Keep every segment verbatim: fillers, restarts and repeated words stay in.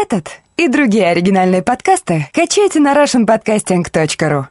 Этот и другие оригинальные подкасты качайте на russian podcasting точка ру.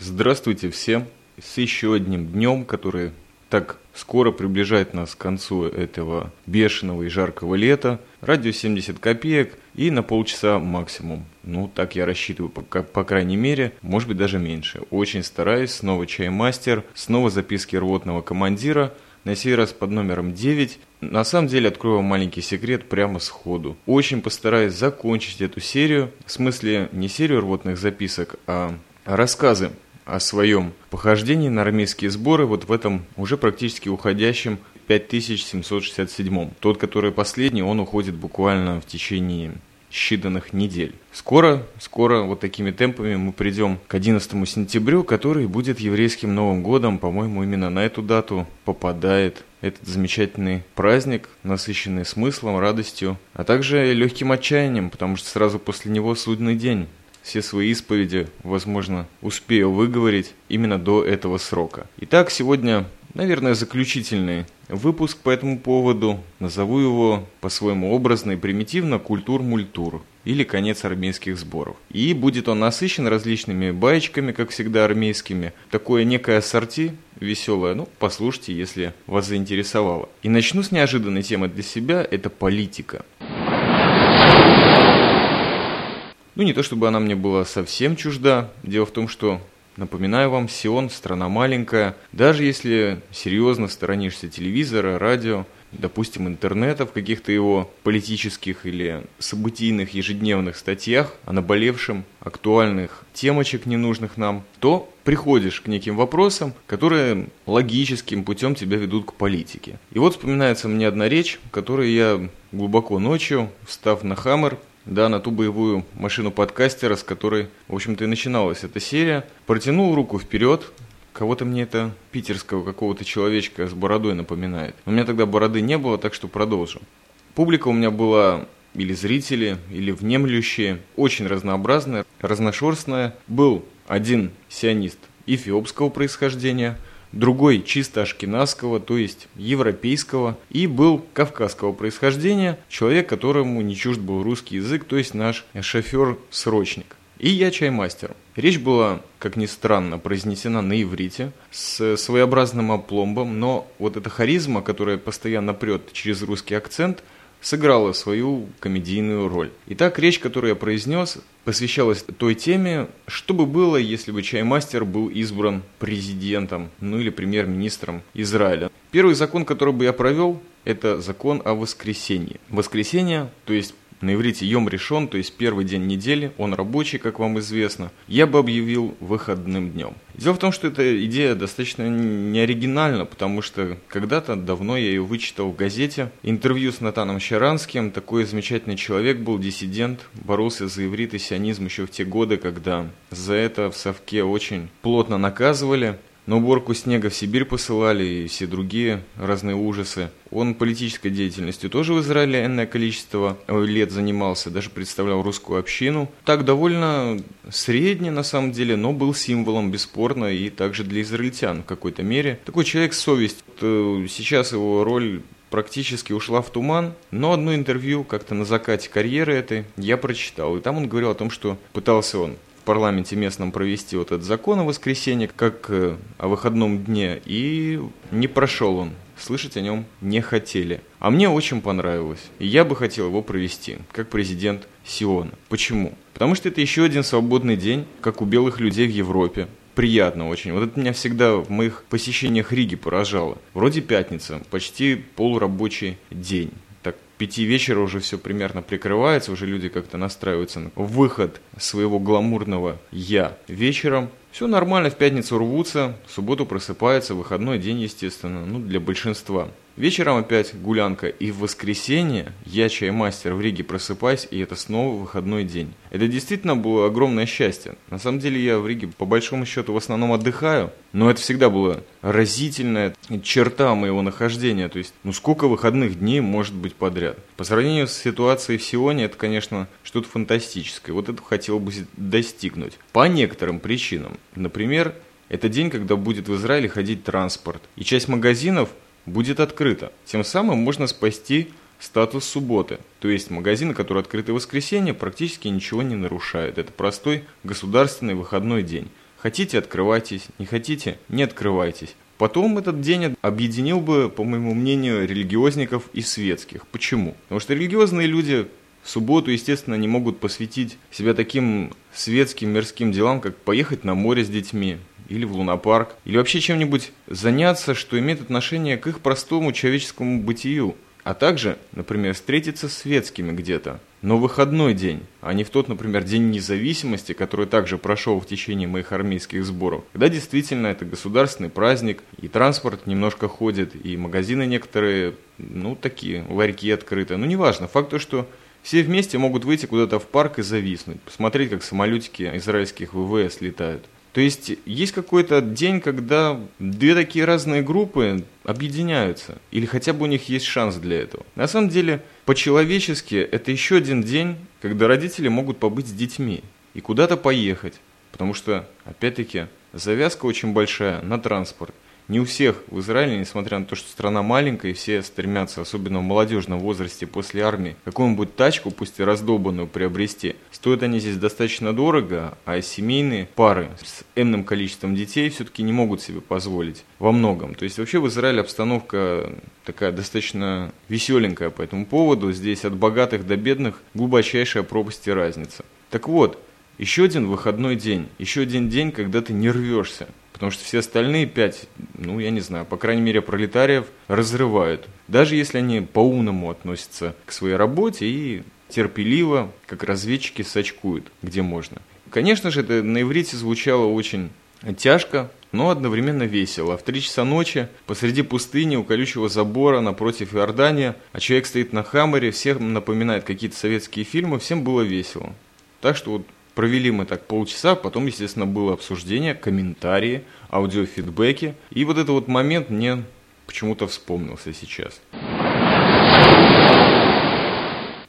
Здравствуйте всем! С еще одним днем, который так скоро приближает нас к концу этого бешеного и жаркого лета. Радио семьдесят копеек и на полчаса максимум. Ну, так я рассчитываю, по, по крайней мере, может быть даже меньше. Очень стараюсь. Снова «Чаймастер», снова «Записки рвотного командира». На сей раз под номером девять. На самом деле, открою вам маленький секрет прямо сходу. Очень постараюсь закончить эту серию. В смысле, не серию рвотных записок, а рассказы о своем похождении на армейские сборы вот в этом уже практически уходящем пять тысяч семьсот шестьдесят семь. Тот, который последний, он уходит буквально в течение считанных недель. Скоро, скоро вот такими темпами мы придем к одиннадцатому сентябрю, который будет еврейским Новым годом. По-моему, именно на эту дату попадает этот замечательный праздник, насыщенный смыслом, радостью, а также легким отчаянием, потому что сразу после него судный день. Все свои исповеди, возможно, успею выговорить именно до этого срока. Итак, сегодня, наверное, заключительный выпуск по этому поводу. Назову его по-своему образно и примитивно «Культур-мультур» или «Конец армейских сборов». И будет он насыщен различными баечками, как всегда, армейскими. Такое некое ассорти веселое. Ну, послушайте, если вас заинтересовало. И начну с неожиданной темы для себя – это политика. Ну, не то чтобы она мне была совсем чужда. Дело в том, что, напоминаю вам, Сион – страна маленькая. Даже если серьезно сторонишься телевизора, радио, допустим, интернета в каких-то его политических или событийных ежедневных статьях, о наболевшем, актуальных темочек, ненужных нам, то приходишь к неким вопросам, которые логическим путем тебя ведут к политике. И вот вспоминается мне одна речь, которую я глубоко ночью, встав на «Хаммер», да, на ту боевую машину подкастера, с которой, в общем-то, и начиналась эта серия. Протянул руку вперед. Кого-то мне это питерского какого-то человечка с бородой напоминает. У меня тогда бороды не было, так что продолжу. Публика у меня была или зрители, или внемлющие, очень разнообразная, разношерстная. Был один сионист эфиопского происхождения, другой чисто ашкеназского, то есть европейского, и был кавказского происхождения, человек, которому не чужд был русский язык, то есть наш шофер-срочник. И я чаймастер. Речь была, как ни странно, произнесена на иврите, с своеобразным апломбом, но вот эта харизма, которая постоянно прет через русский акцент, сыграла свою комедийную роль. Итак, речь, которую я произнес, посвящалась той теме, что бы было, если бы чаймастер был избран президентом, ну или премьер-министром Израиля. Первый закон, который бы я провел, это закон о воскресенье. Воскресенье, то есть на иврите йом ришон, то есть первый день недели, он рабочий, как вам известно, я бы объявил выходным днем. Дело в том, что эта идея достаточно неоригинальна, потому что когда-то давно я ее вычитал в газете. Интервью с Натаном Щаранским, такой замечательный человек был, диссидент, боролся за иврит и сионизм еще в те годы, когда за это в совке очень плотно наказывали. На уборку снега в Сибирь посылали и все другие разные ужасы. Он политической деятельностью тоже в Израиле энное количество лет занимался, даже представлял русскую общину. Так довольно средне на самом деле, но был символом бесспорно и также для израильтян в какой-то мере. Такой человек с совестью. Сейчас его роль практически ушла в туман, но одно интервью как-то на закате карьеры этой я прочитал. И там он говорил о том, что пытался он в парламенте местном провести вот этот закон о воскресенье, как э, о выходном дне, и не прошел он. Слышать о нем не хотели. А мне очень понравилось, и я бы хотел его провести, как президент Сиона. Почему? Потому что это еще один свободный день, как у белых людей в Европе. Приятно очень. Вот это меня всегда в моих посещениях Риги поражало. Вроде пятница, почти полурабочий день. Пяти вечера уже все примерно прикрывается, уже люди как-то настраиваются на выход своего гламурного «я» вечером. Все нормально, в пятницу рвутся, в субботу просыпаются, выходной день, естественно, ну для большинства. Вечером опять гулянка, и в воскресенье я, чаймастер, в Риге просыпаюсь, и это снова выходной день. Это действительно было огромное счастье. На самом деле я в Риге по большому счету в основном отдыхаю, но это всегда была разительная черта моего нахождения. То есть, ну сколько выходных дней может быть подряд? По сравнению с ситуацией в Сионе, это, конечно, что-то фантастическое. Вот это хотел бы достигнуть. По некоторым причинам. Например, это день, когда будет в Израиле ходить транспорт, и часть магазинов будет открыто. Тем самым можно спасти Статус субботы, то есть магазины, которые открыты в воскресенье, практически ничего не нарушают. Это простой государственный выходной день. Хотите – открывайтесь, не хотите – не открывайтесь. Потом этот день объединил бы, по моему мнению, религиозников и светских. Почему? Потому что религиозные люди в субботу, естественно, не могут посвятить себя таким светским мирским делам, как поехать на море с детьми, или в лунопарк, или вообще чем-нибудь заняться, что имеет отношение к их простому человеческому бытию. А также, например, встретиться с светскими где-то, но выходной день, а не в тот, например, День независимости, который также прошел в течение моих армейских сборов, когда действительно это государственный праздник, и транспорт немножко ходит, и магазины некоторые, ну, такие, ларьки открыты, ну, неважно, факт то, что все вместе могут выйти куда-то в парк и зависнуть, посмотреть, как самолетики израильских вэ вэ эс летают. То есть, есть какой-то день, когда две такие разные группы объединяются, или хотя бы у них есть шанс для этого. На самом деле, по-человечески, это еще один день, когда родители могут побыть с детьми и куда-то поехать, потому что, опять-таки, завязка очень большая на транспорт. Не у всех в Израиле, несмотря на то, что страна маленькая, и все стремятся, особенно в молодежном возрасте после армии, какую-нибудь тачку, пусть и раздолбанную, приобрести. Стоят они здесь достаточно дорого, а семейные пары с энным количеством детей все-таки не могут себе позволить во многом. То есть вообще в Израиле обстановка такая достаточно веселенькая по этому поводу. Здесь от богатых до бедных глубочайшая пропасть и разница. Так вот, еще один выходной день, еще один день, когда ты не рвешься. Потому что все остальные пять, ну я не знаю, по крайней мере пролетариев разрывают. Даже если они по-умному относятся к своей работе и терпеливо, как разведчики, сачкуют, где можно. Конечно же, это на иврите звучало очень тяжко, но одновременно весело. В три часа ночи посреди пустыни у колючего забора напротив Иордания, а человек стоит на хаммере, всем напоминает какие-то советские фильмы, всем было весело. Так что вот... Провели мы так полчаса, потом, естественно, было обсуждение, комментарии, аудиофидбэки. И вот этот вот момент мне почему-то вспомнился сейчас.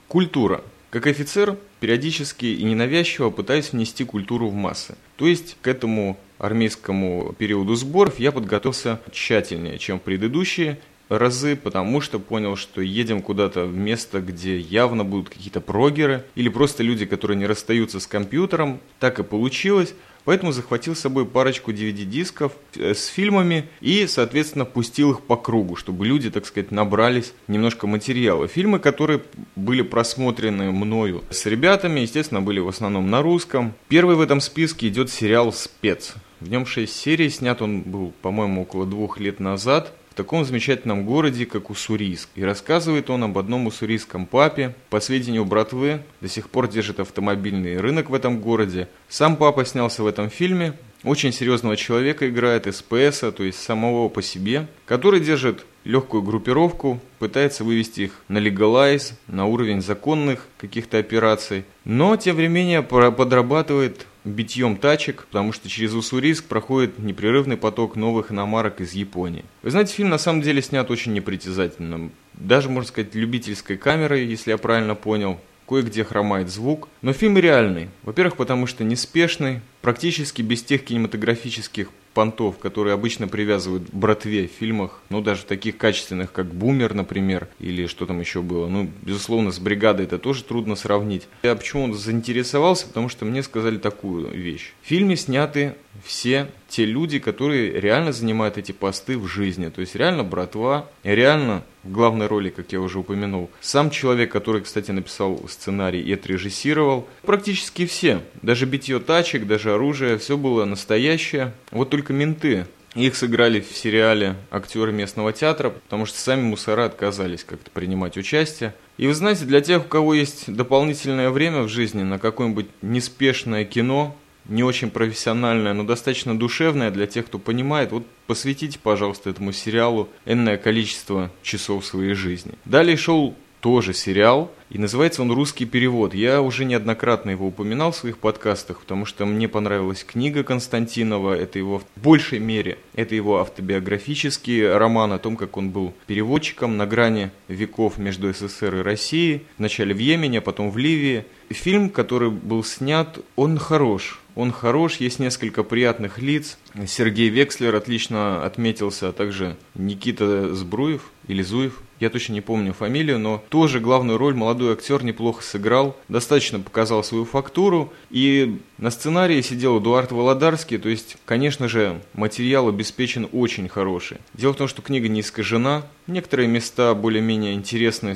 Культура. Как офицер, периодически и ненавязчиво пытаюсь внести культуру в массы. То есть к этому армейскому периоду сборов я подготовился тщательнее, чем предыдущие разы, потому что понял, что едем куда-то в место, где явно будут какие-то прогеры или просто люди, которые не расстаются с компьютером. Так и получилось, поэтому захватил с собой парочку ди ви ди-дисков с фильмами и, соответственно, пустил их по кругу, чтобы люди, так сказать, набрались немножко материала. Фильмы, которые были просмотрены мною с ребятами, естественно, были в основном на русском. Первый в этом списке идет сериал «Спец». В нем шесть серий, снят он был, по-моему, около двух лет назад, в таком замечательном городе, как Уссурийск. И рассказывает он об одном уссурийском папе. По сведению братвы, до сих пор держит автомобильный рынок в этом городе. Сам папа снялся в этом фильме. Очень серьезного человека играет, эс пэ эса, то есть самого по себе, который держит легкую группировку, пытается вывести их на легалайз, на уровень законных каких-то операций. Но, тем не менее, подрабатывает битьем тачек, потому что через Уссурийск проходит непрерывный поток новых иномарок из Японии. Вы знаете, фильм на самом деле снят очень непритязательно, даже, можно сказать, любительской камерой, если я правильно понял, кое-где хромает звук. Но фильм реальный, во-первых, потому что неспешный, практически без тех кинематографических понтов, которые обычно привязывают к братве в фильмах, ну даже таких качественных, как «Бумер», например, или что там еще было. Ну, безусловно, с «Бригадой» это тоже трудно сравнить. Я почему-то заинтересовался, потому что мне сказали такую вещь. В фильме сняты все те люди, которые реально занимают эти посты в жизни. То есть реально братва, реально в главной роли, как я уже упомянул, сам человек, который, кстати, написал сценарий и отрежиссировал. Практически все, даже битье тачек, даже оружие, все было настоящее. Вот только менты. Их сыграли в сериале актеры местного театра, потому что сами мусора отказались как-то принимать участие. И вы знаете, для тех, у кого есть дополнительное время в жизни на какое-нибудь неспешное кино, не очень профессиональное, но достаточно душевное для тех, кто понимает, вот посвятите, пожалуйста, этому сериалу энное количество часов своей жизни. Далее шел тоже сериал, И называется он «Русский перевод». Я уже неоднократно его упоминал в своих подкастах, потому что мне понравилась книга Константинова. Это его, в большей мере, это его автобиографический роман о том, как он был переводчиком на грани веков между СССР и Россией. Вначале в Йемене, а потом в Ливии. Фильм, который был снят, он хорош. Он хорош, есть несколько приятных лиц. Сергей Векслер отлично отметился, а также Никита Збруев или Зуев. Я точно не помню фамилию, но тоже главную роль молодой актер неплохо сыграл. Достаточно показал свою фактуру. И на сценарии сидел Эдуард Володарский. То есть, конечно же, материал обеспечен очень хороший. Дело в том, что книга не искажена. Некоторые места более-менее интересны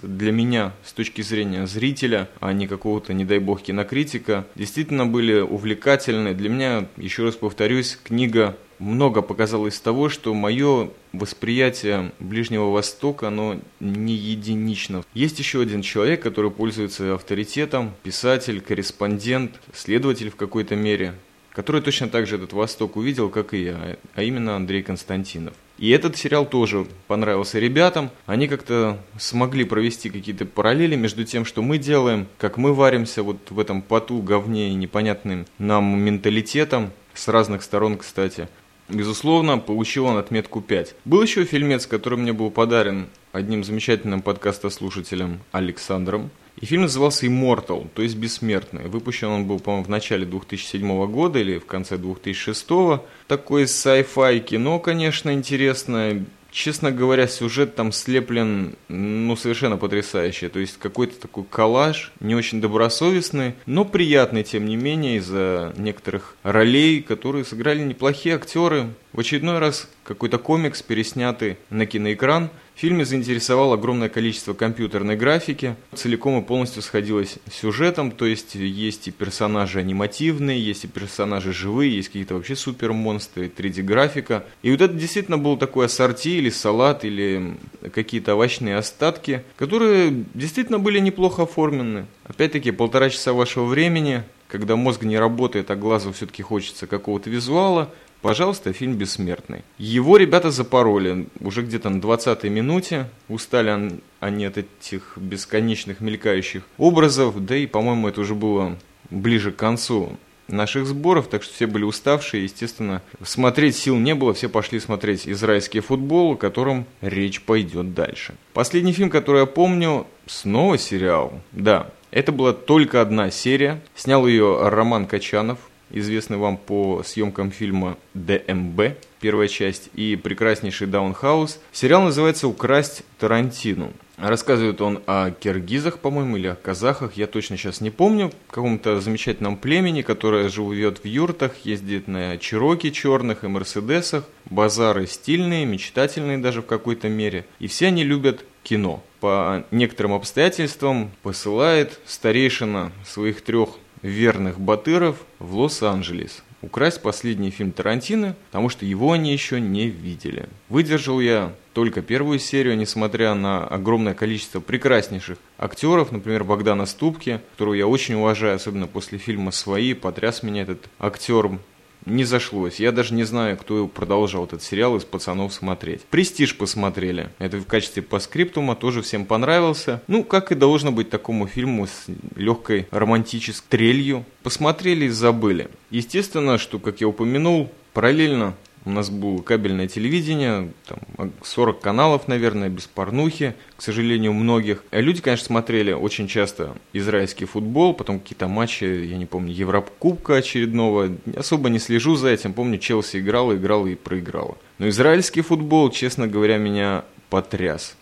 для меня с точки зрения зрителя, а не какого-то, не дай бог, кинокритика. Действительно были увлекательны. Для меня, еще раз повторюсь, книга много показала из того, что мое восприятие Ближнего Востока, оно не единично. Есть еще один человек, который пользуется авторитетом, писатель, корреспондент, следователь в какой-то мере, который точно так же этот Восток увидел, как и я, а именно Андрей Константинов. И этот сериал тоже понравился ребятам. Они как-то смогли провести какие-то параллели между тем, что мы делаем, как мы варимся вот в этом поту, говне и непонятным нам менталитетом, с разных сторон, кстати. Безусловно, получил он отметку пять. Был еще фильмец, который мне был подарен одним замечательным подкастослушателем Александром. И фильм назывался «Иммортал», то есть «Бессмертный». Выпущен он был, по-моему, в начале две тысячи седьмого года или в конце две тысячи шестого. Такое sci-fi кино, конечно, интересное. Честно говоря, сюжет там слеплен, ну, совершенно потрясающе. То есть какой-то такой коллаж, не очень добросовестный, но приятный, тем не менее, из-за некоторых ролей, которые сыграли неплохие актеры. В очередной раз какой-то комикс, переснятый на киноэкран. В фильме заинтересовало огромное количество компьютерной графики. Целиком и полностью сходилось с сюжетом. То есть есть и персонажи анимативные, есть и персонажи живые, есть какие-то вообще супермонстры, три дэ-графика. И вот это действительно был такой ассорти или салат, или какие-то овощные остатки, которые действительно были неплохо оформлены. Опять-таки, полтора часа вашего времени, когда мозг не работает, а глазу все-таки хочется какого-то визуала. Пожалуйста, фильм «Бессмертный». Его ребята запороли уже где-то на двадцатой минуте. Устали они от этих бесконечных мелькающих образов. Да и, по-моему, это уже было ближе к концу наших сборов. Так что все были уставшие. Естественно, смотреть сил не было. Все пошли смотреть израильский футбол, о котором речь пойдет дальше. Последний фильм, который я помню, снова сериал. Да, это была только одна серия. Снял ее Роман Качанов, известный вам по съемкам фильма «ДМБ», первая часть, и прекраснейший «Даунхаус». Сериал называется «Украсть Тарантино». Рассказывает он о киргизах, по-моему, или о казахах, я точно сейчас не помню, каком-то замечательном племени, которое живет в юртах, ездит на чероки черных и мерседесах. Базары стильные, мечтательные даже в какой-то мере. И все они любят кино. По некоторым обстоятельствам посылает старейшина своих трех верных батыров в Лос-Анджелес украсть последний фильм Тарантино, потому что его они еще не видели. Выдержал я только первую серию, несмотря на огромное количество прекраснейших актеров, например, Богдана Ступки, которого я очень уважаю, особенно после фильма «Свои», потряс меня этот актер. Не зашлось. Я даже не знаю, кто продолжал этот сериал из пацанов смотреть. «Престиж» посмотрели. Это в качестве постскриптума. Тоже всем понравился. Ну, как и должно быть такому фильму с легкой романтической трелью. Посмотрели и забыли. Естественно, что, как я упомянул, параллельно у нас было кабельное телевидение, там сорок каналов, наверное, без порнухи, к сожалению, многих. Люди, конечно, смотрели очень часто израильский футбол, потом какие-то матчи, я не помню, Еврокубка очередного. Особо не слежу за этим, помню, Челси играла, играла и проиграла. Но израильский футбол, честно говоря, меня потряс.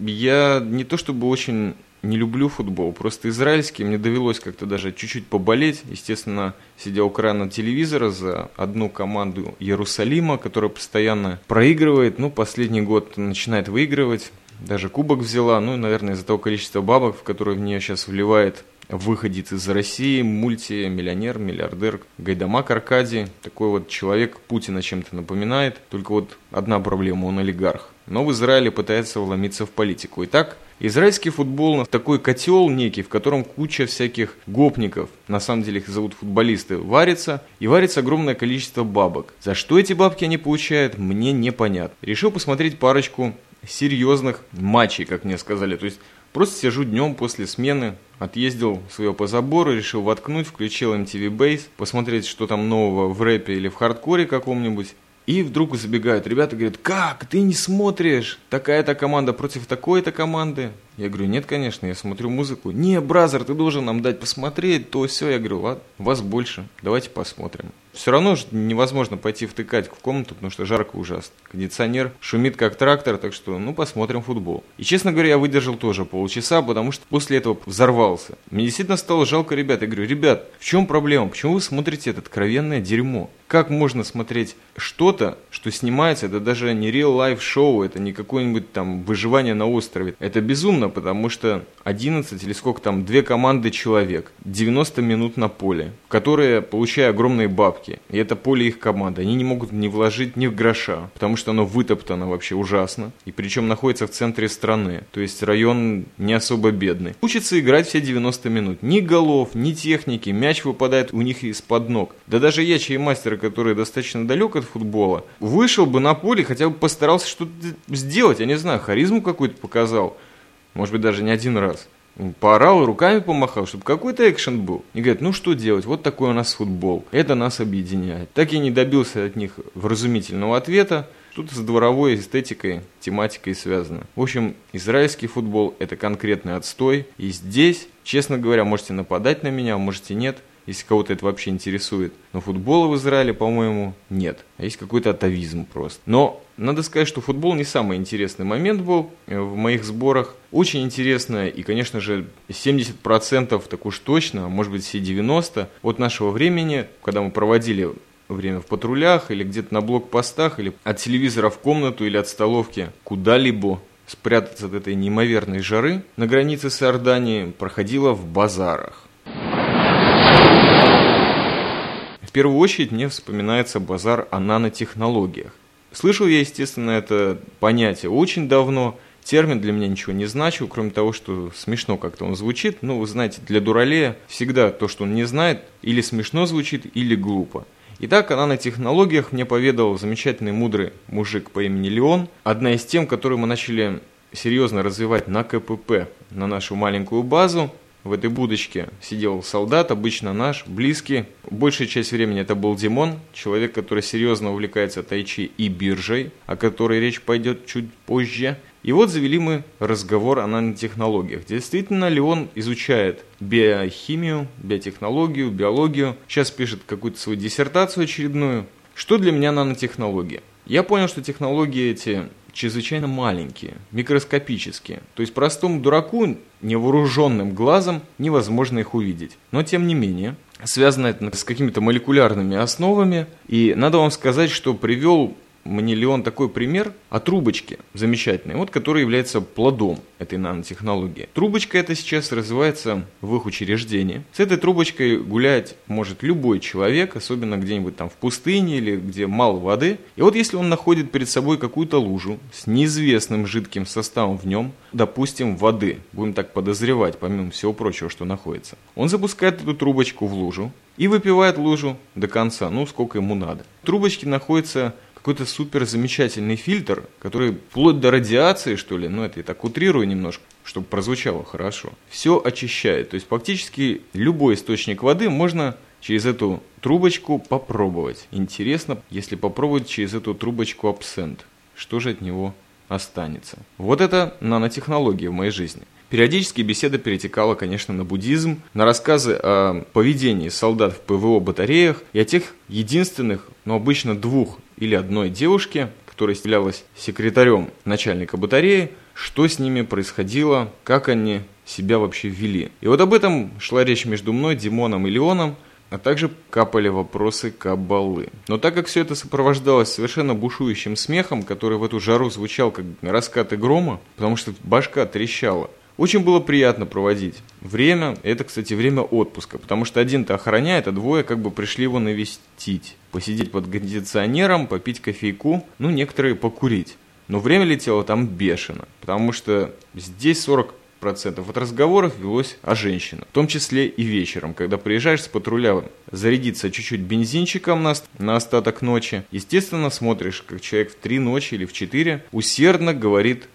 Я не то чтобы очень... не люблю футбол, просто израильский. Мне довелось как-то даже чуть-чуть поболеть. Естественно, сидя у крана телевизора за одну команду Иерусалима, которая постоянно проигрывает. Ну, последний год начинает выигрывать. Даже кубок взяла. Ну, наверное, из-за того количества бабок, в которые в нее сейчас вливает выходец из России, мультимиллионер, миллиардер Гайдамак Аркадий. Такой вот человек Путина чем-то напоминает. Только вот одна проблема, он олигарх. Но в Израиле пытается вломиться в политику. Итак, израильский футбол — такой котел некий, в котором куча всяких гопников, на самом деле их зовут футболисты, варится. И варится огромное количество бабок. За что эти бабки они получают, мне непонятно. Решил посмотреть парочку серьезных матчей, как мне сказали. То есть просто сижу днем после смены, отъездил свое по забору, решил воткнуть, включил эм ти ви бейс, посмотреть, что там нового в рэпе или в хардкоре каком-нибудь. И вдруг забегают ребята, говорят: «Как? Ты не смотришь? Такая-то команда против такой-то команды». Я говорю: «Нет, конечно, я смотрю музыку». «Не, бразер, ты должен нам дать посмотреть, то все». Я говорю: «Ладно, вас больше, давайте посмотрим». Все равно же невозможно пойти втыкать в комнату, потому что жарко ужасно. Кондиционер шумит как трактор, так что, ну, посмотрим футбол. И, честно говоря, я выдержал тоже полчаса, потому что после этого взорвался. Мне действительно стало жалко ребят. Я говорю: «Ребят, в чем проблема? Почему вы смотрите это откровенное дерьмо? Как можно смотреть что-то, что снимается? Это даже не реал-лайф-шоу, это не какое-нибудь там выживание на острове. Это безумно, потому что одиннадцать или сколько там, две команды человек, девяносто минут на поле, которые получают огромные бабки. И это поле их команды. Они не могут не вложить ни в гроша, потому что оно вытоптано вообще ужасно. И причем находится в центре страны. То есть район не особо бедный. Учатся играть все девяносто минут. Ни голов, ни техники. Мяч выпадает у них из-под ног. Да даже я, чей мастер, который достаточно далек от футбола, вышел бы на поле, хотя бы постарался что-то сделать, я не знаю, харизму какую-то показал, может быть, даже не один раз. Поорал, руками помахал, чтобы какой-то экшен был. И говорят: «Ну что делать, вот такой у нас футбол, это нас объединяет». Так я не добился от них вразумительного ответа. Тут с дворовой эстетикой, тематикой связано. В общем, израильский футбол – это конкретный отстой. И здесь, честно говоря, можете нападать на меня, можете нет, если кого-то это вообще интересует. Но футбола в Израиле, по-моему, нет. А есть какой-то атовизм просто. Но надо сказать, что футбол не самый интересный момент был в моих сборах. Очень интересно, и, конечно же, семьдесят процентов, так уж точно, может быть, все девяносто процентов от нашего времени, когда мы проводили время в патрулях, или где-то на блокпостах, или от телевизора в комнату, или от столовки куда-либо спрятаться от этой неимоверной жары на границе с Иорданией, проходило в базарах. В первую очередь мне вспоминается базар о нанотехнологиях. Слышал я, естественно, это понятие очень давно. Термин для меня ничего не значил, кроме того, что смешно как-то он звучит. Ну, вы знаете, для дуралея всегда то, что он не знает, или смешно звучит, или глупо. Итак, о нанотехнологиях мне поведал замечательный мудрый мужик по имени Леон. Одна из тем, которую мы начали серьезно развивать на ка пэ пэ, на нашу маленькую базу. В этой будочке сидел солдат, обычно наш, близкий. Большая часть времени это был Димон, человек, который серьезно увлекается тайчи и биржей, о которой речь пойдет чуть позже. И вот завели мы разговор о нанотехнологиях. Действительно ли он изучает биохимию, биотехнологию, биологию? Сейчас пишет какую-то свою диссертацию очередную. Что для меня нанотехнология? Я понял, что технологии эти чрезвычайно маленькие, микроскопические. То есть простому дураку, невооруженным глазом, невозможно их увидеть. Но тем не менее, связано это с какими-то молекулярными основами. И надо вам сказать, что привел мне Леон такой пример о трубочке замечательной, вот, которая является плодом этой нанотехнологии. Трубочка эта сейчас развивается в их учреждении. С этой трубочкой гулять может любой человек, особенно где-нибудь там в пустыне или где мало воды. И вот если он находит перед собой какую-то лужу с неизвестным жидким составом в нем, допустим, воды, будем так подозревать, помимо всего прочего, что находится, он запускает эту трубочку в лужу и выпивает лужу до конца, ну, сколько ему надо. В трубочке находится какой-то супер замечательный фильтр, который вплоть до радиации, что ли, ну это я так утрирую немножко, чтобы прозвучало хорошо, все очищает. То есть фактически любой источник воды можно через эту трубочку попробовать. Интересно, если попробовать через эту трубочку абсент, что же от него останется? Вот это нанотехнология в моей жизни. Периодически беседа перетекала, конечно, на буддизм, на рассказы о поведении солдат в пэ вэ о батареях и о тех единственных, но обычно двух или одной девушке, которая являлась секретарем начальника батареи, что с ними происходило, как они себя вообще вели. И вот об этом шла речь между мной, Димоном и Леоном, а также капали вопросы каббалы. Но так как все это сопровождалось совершенно бушующим смехом, который в эту жару звучал как раскаты грома, потому что башка трещала, очень было приятно проводить время, это, кстати, время отпуска, потому что один-то охраняет, а двое как бы пришли его навестить, посидеть под кондиционером, попить кофейку, ну, некоторые покурить. Но время летело там бешено, потому что здесь сорок процентов от разговоров велось о женщинах, в том числе и вечером, когда приезжаешь с патруля зарядиться чуть-чуть бензинчиком на, на остаток ночи. Естественно, смотришь, как человек в три ночи или в четыре усердно говорит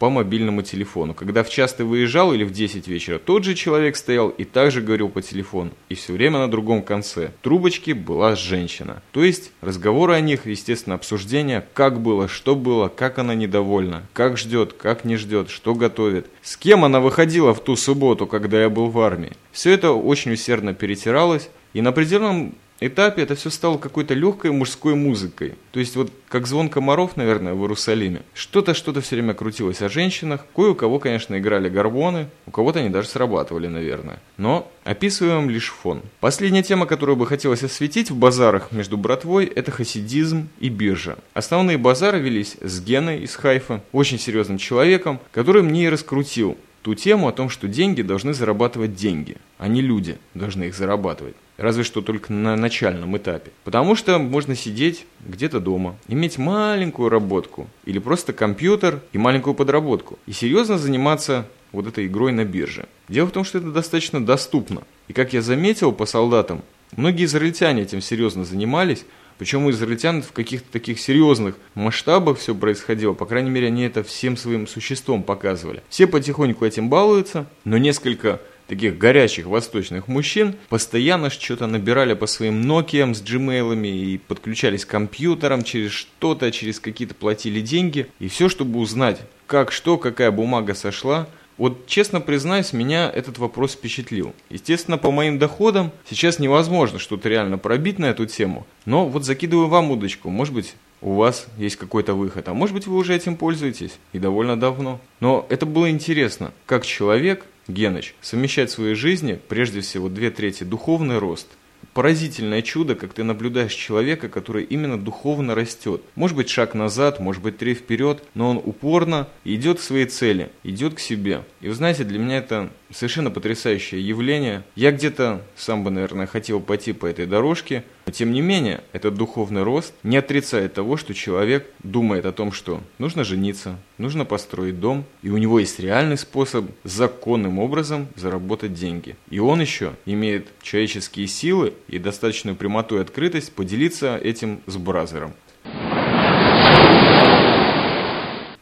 по мобильному телефону. Когда в час ты выезжал или в десять вечера, тот же человек стоял и также говорил по телефону. И все время на другом конце трубочки была женщина. То есть разговоры о них, естественно, обсуждения, как было, что было, как она недовольна, как ждет, как не ждет, что готовит, с кем она выходила в ту субботу, когда я был в армии. Все это очень усердно перетиралось, и на определенном этапе это все стало какой-то легкой мужской музыкой. То есть вот как звон комаров, наверное, в Иерусалиме. Что-то, что-то все время крутилось о женщинах. Кое у кого, конечно, играли гормоны, у кого-то они даже срабатывали, наверное. Но описываем лишь фон. Последняя тема, которую бы хотелось осветить в базарах между братвой, это хасидизм и биржа. Основные базары велись с Геной из Хайфа, очень серьезным человеком, который мне и раскрутил ту тему о том, что деньги должны зарабатывать деньги, а не люди должны их зарабатывать. Разве что только на начальном этапе. Потому что можно сидеть где-то дома, иметь маленькую работку, или просто компьютер и маленькую подработку, и серьезно заниматься вот этой игрой на бирже. Дело в том, что это достаточно доступно. И как я заметил по солдатам, многие израильтяне этим серьезно занимались, причем у израильтян в каких-то таких серьезных масштабах все происходило. По крайней мере, они это всем своим существом показывали. Все потихоньку этим балуются, но несколько таких горячих восточных мужчин постоянно что-то набирали по своим Nokia с Gmail'ами и подключались к компьютерам через что-то, через какие-то платили деньги. И все, чтобы узнать, как, что, какая бумага сошла. Вот, честно признаюсь, меня этот вопрос впечатлил. Естественно, по моим доходам сейчас невозможно что-то реально пробить на эту тему, но вот закидываю вам удочку, может быть, у вас есть какой-то выход, а может быть, вы уже этим пользуетесь, и довольно давно. Но это было интересно, как человек, Геныч, совмещает в своей жизни, прежде всего, две трети духовный рост. Поразительное чудо, как ты наблюдаешь человека, который именно духовно растет. Может быть, шаг назад, может быть, три вперед, но он упорно идет к своей цели, идет к себе. И вы знаете, для меня это совершенно потрясающее явление. Я где-то сам бы, наверное, хотел пойти по этой дорожке, но тем не менее, этот духовный рост не отрицает того, что человек думает о том, что нужно жениться, нужно построить дом, и у него есть реальный способ законным образом заработать деньги. И он еще имеет человеческие силы и достаточную прямоту и открытость поделиться этим с бразером.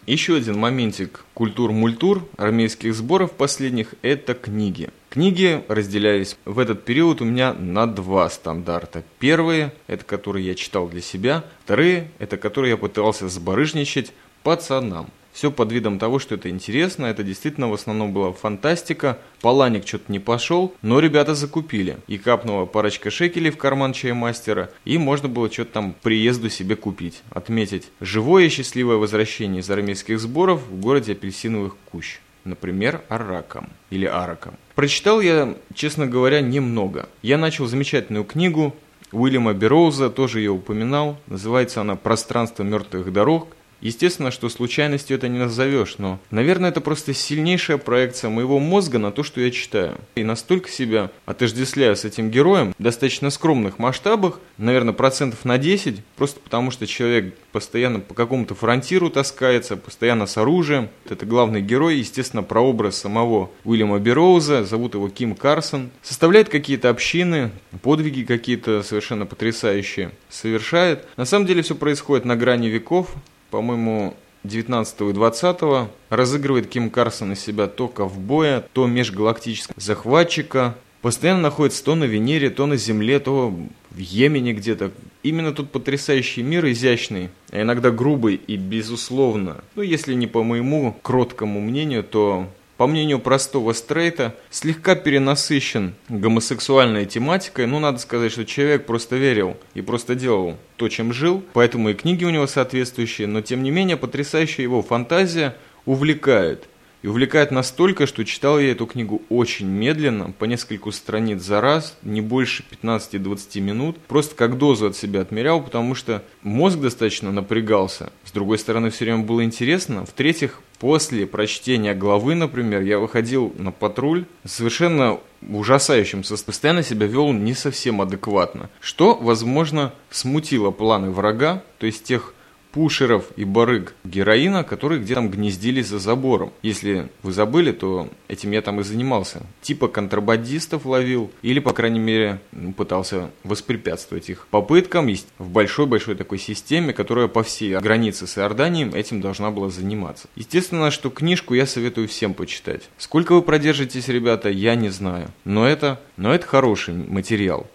Еще один моментик культур-мультур армейских сборов последних – это книги. Книги разделялись в этот период у меня на два стандарта. Первые – это которые я читал для себя, вторые – это которые я пытался сбарыжничать пацанам. Все под видом того, что это интересно, это действительно в основном была фантастика. Паланик что-то не пошел, но ребята закупили. И капнула парочка шекелей в карман чаймастера, и можно было что-то там приезду себе купить, отметить. Живое и счастливое возвращение из армейских сборов в городе апельсиновых кущ. Например, Араком или Араком. Прочитал я, честно говоря, немного. Я начал замечательную книгу Уильяма Бероуза, тоже ее упоминал. Называется она «Пространство мертвых дорог». Естественно, что случайностью это не назовешь, но, наверное, это просто сильнейшая проекция моего мозга на то, что я читаю. И настолько себя отождествляю с этим героем в достаточно скромных масштабах, наверное, процентов на десять, просто потому что человек постоянно по какому-то фронтиру таскается, постоянно с оружием. Это главный герой, естественно, прообраз самого Уильяма Бероуза, зовут его Ким Карсон. Составляет какие-то общины, подвиги какие-то совершенно потрясающие совершает. На самом деле все происходит на грани веков. По-моему, девятнадцатого и двадцатого разыгрывает Ким Карсон из себя то ковбоя, то межгалактического захватчика. Постоянно находится то на Венере, то на Земле, то в Йемене где-то. Именно тут потрясающий мир, изящный, а иногда грубый и безусловно. Ну, если не по моему кроткому мнению, то по мнению простого стрейта, слегка перенасыщен гомосексуальной тематикой, но надо сказать, что человек просто верил и просто делал то, чем жил, поэтому и книги у него соответствующие, но тем не менее потрясающая его фантазия увлекает. И увлекает настолько, что читал я эту книгу очень медленно, по нескольку страниц за раз, не больше пятнадцати-двадцати минут, просто как дозу от себя отмерял, потому что мозг достаточно напрягался. С другой стороны, все время было интересно. В-третьих, после прочтения главы, например, я выходил на патруль совершенно ужасающим состоянием, постоянно себя вел не совсем адекватно, что, возможно, смутило планы врага, то есть тех пушеров и барыг героина, которые где-то там гнездились за забором. Если вы забыли, то этим я там и занимался. Типа контрабандистов ловил или, по крайней мере, пытался воспрепятствовать их попыткам в большой-большой такой системе, которая по всей границе с Иорданией этим должна была заниматься. Естественно, что книжку я советую всем почитать. Сколько вы продержитесь, ребята, я не знаю. Но это, но это хороший материал.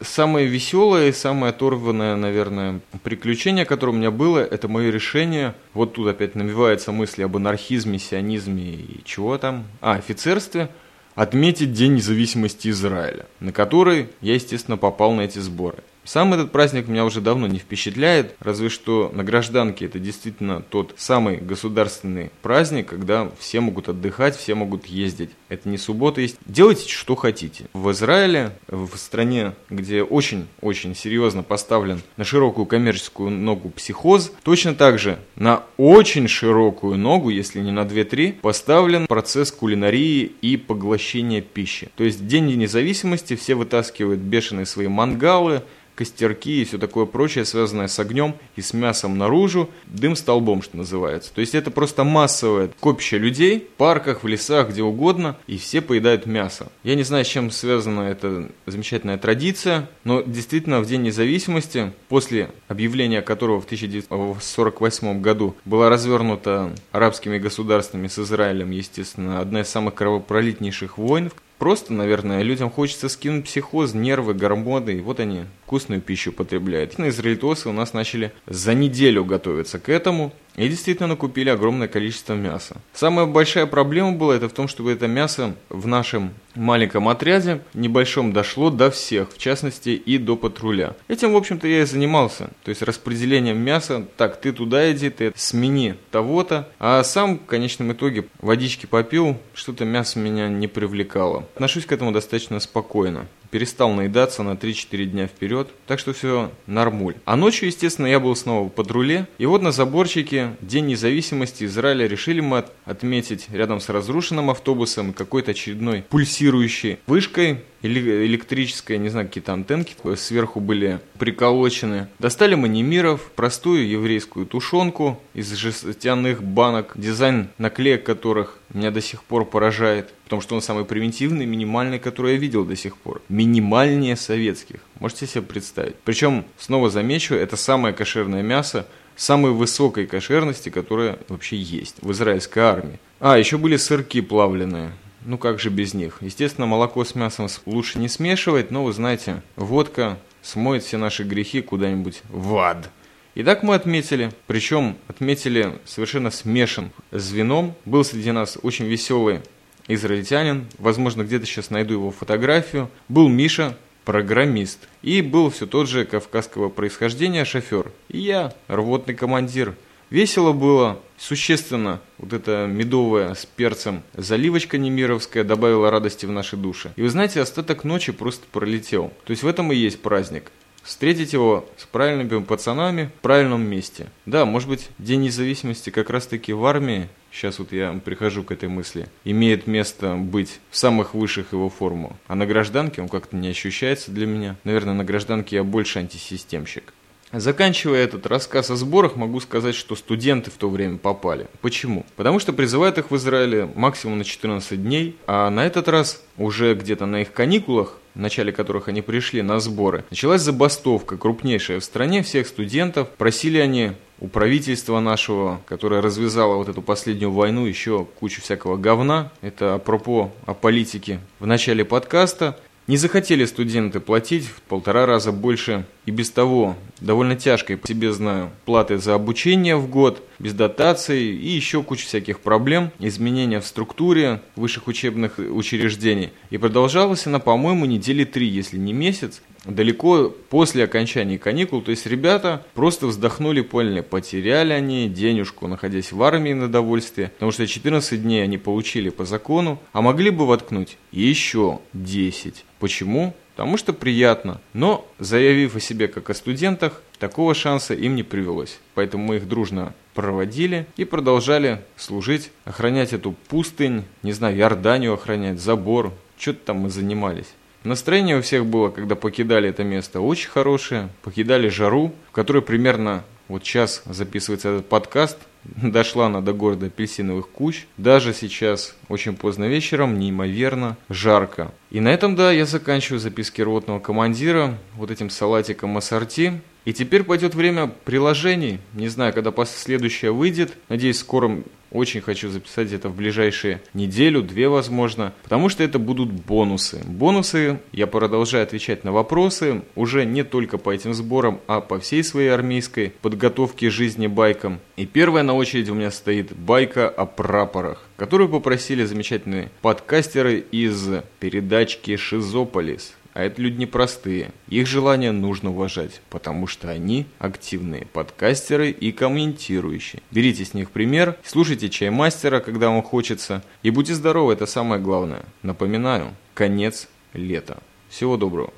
Самое веселое и самое оторванное, наверное, приключение, которое у меня было, это мое решение. Вот тут опять навеваются мысли об анархизме, сионизме и чего там. А, офицерстве. Отметить День независимости Израиля, на который я, естественно, попал на эти сборы. Сам этот праздник меня уже давно не впечатляет, разве что на гражданке это действительно тот самый государственный праздник, когда все могут отдыхать, все могут ездить. Это не суббота есть. Делайте, что хотите. В Израиле, в стране, где очень-очень серьезно поставлен на широкую коммерческую ногу психоз, точно так же на очень широкую ногу, если не на две-три, поставлен процесс кулинарии и поглощения пищи. То есть День независимости, все вытаскивают бешеные свои мангалы, костерки и все такое прочее, связанное с огнем и с мясом наружу, дым столбом, что называется. То есть это просто массовое копище людей в парках, в лесах, где угодно, и все поедают мясо. Я не знаю, с чем связана эта замечательная традиция, но действительно в День независимости, после объявления которого в тысяча девятьсот сорок восьмом году была развернута арабскими государствами с Израилем, естественно, одна из самых кровопролитнейших войн. Просто, наверное, людям хочется скинуть психоз, нервы, гормоны, и вот они вкусную пищу потребляют. Израильтосы у нас начали за неделю готовиться к этому и действительно накупили огромное количество мяса. Самая большая проблема была это в том, чтобы это мясо в нашем маленьком отряде, небольшом, дошло до всех, в частности и до патруля. Этим, в общем-то, я и занимался. То есть распределением мяса, так, ты туда иди, ты смени того-то. А сам, в конечном итоге, водички попил, что-то мясо меня не привлекало. Отношусь к этому достаточно спокойно. Перестал наедаться на три-четыре дня вперед, так что все нормуль. А ночью, естественно, я был снова в патруле, и вот на заборчике День независимости Израиля решили мы отметить рядом с разрушенным автобусом и какой-то очередной пульсирующей вышкой, электрическая, не знаю, какие-то антенки сверху были приколочены. Достали мы Немиров, простую еврейскую тушенку из жестяных банок, дизайн наклеек которых меня до сих пор поражает, потому что он самый примитивный, минимальный, который я видел до сих пор. Минимальнее советских, можете себе представить. Причем, снова замечу, это самое кошерное мясо, самой высокой кошерности, которая вообще есть в израильской армии. А, еще были сырки плавленые. Ну как же без них? Естественно, молоко с мясом лучше не смешивать, но вы знаете, водка смоет все наши грехи куда-нибудь в ад. И так мы отметили, причем отметили совершенно смешан с вином. Был среди нас очень веселый израильтянин, возможно, где-то сейчас найду его фотографию. Был Миша, программист, и был все тот же кавказского происхождения шофер. И я, рвотный командир. Весело было, существенно, вот эта медовая с перцем заливочка немировская добавила радости в наши души. И вы знаете, остаток ночи просто пролетел. То есть в этом и есть праздник. Встретить его с правильными пацанами в правильном месте. Да, может быть, День независимости как раз-таки в армии, сейчас вот я прихожу к этой мысли, имеет место быть в самых высших его формах. А на гражданке он как-то не ощущается для меня. Наверное, на гражданке я больше антисистемщик. Заканчивая этот рассказ о сборах, могу сказать, что студенты в то время попали. Почему? Потому что призывают их в Израиле максимум на четырнадцать дней, а на этот раз уже где-то на их каникулах, в начале которых они пришли на сборы, началась забастовка, крупнейшая в стране всех студентов. Просили они у правительства нашего, которое развязало вот эту последнюю войну, еще кучу всякого говна. Это апропо о политике в начале подкаста. Не захотели студенты платить в полтора раза больше и без того довольно тяжкой, по себе знаю, платы за обучение в год, без дотаций и еще куча всяких проблем, изменения в структуре высших учебных учреждений. И продолжалась она, по-моему, недели три, если не месяц, далеко после окончания каникул. То есть ребята просто вздохнули, поняли, потеряли они денежку, находясь в армии на довольстве, потому что четырнадцать дней они получили по закону, а могли бы воткнуть еще десять. Почему? Потому что приятно. Но, заявив о себе как о студентах, такого шанса им не привелось. Поэтому мы их дружно проводили и продолжали служить, охранять эту пустынь, не знаю, Иорданию охранять, забор, что-то там мы занимались. Настроение у всех было, когда покидали это место, очень хорошее. Покидали жару, в которой примерно вот сейчас записывается этот подкаст. Дошла она до города апельсиновых куч. Даже сейчас, очень поздно вечером, неимоверно жарко. И на этом, да, я заканчиваю записки рвотного командира вот этим салатиком ассорти. И теперь пойдет время приложений. Не знаю, когда следующее выйдет. Надеюсь, скоро очень хочу записать это в ближайшие неделю, две, возможно. Потому что это будут бонусы. Бонусы, я продолжаю отвечать на вопросы. Уже не только по этим сборам, а по всей своей армейской подготовке жизни байком. И первая на очереди у меня стоит байка о прапорах, которую попросили замечательные подкастеры из передачки «Шизополис». А это люди непростые. Их желание нужно уважать, потому что они активные подкастеры и комментирующие. Берите с них пример, слушайте чаймастера, когда вам хочется. И будьте здоровы, это самое главное. Напоминаю, конец лета. Всего доброго.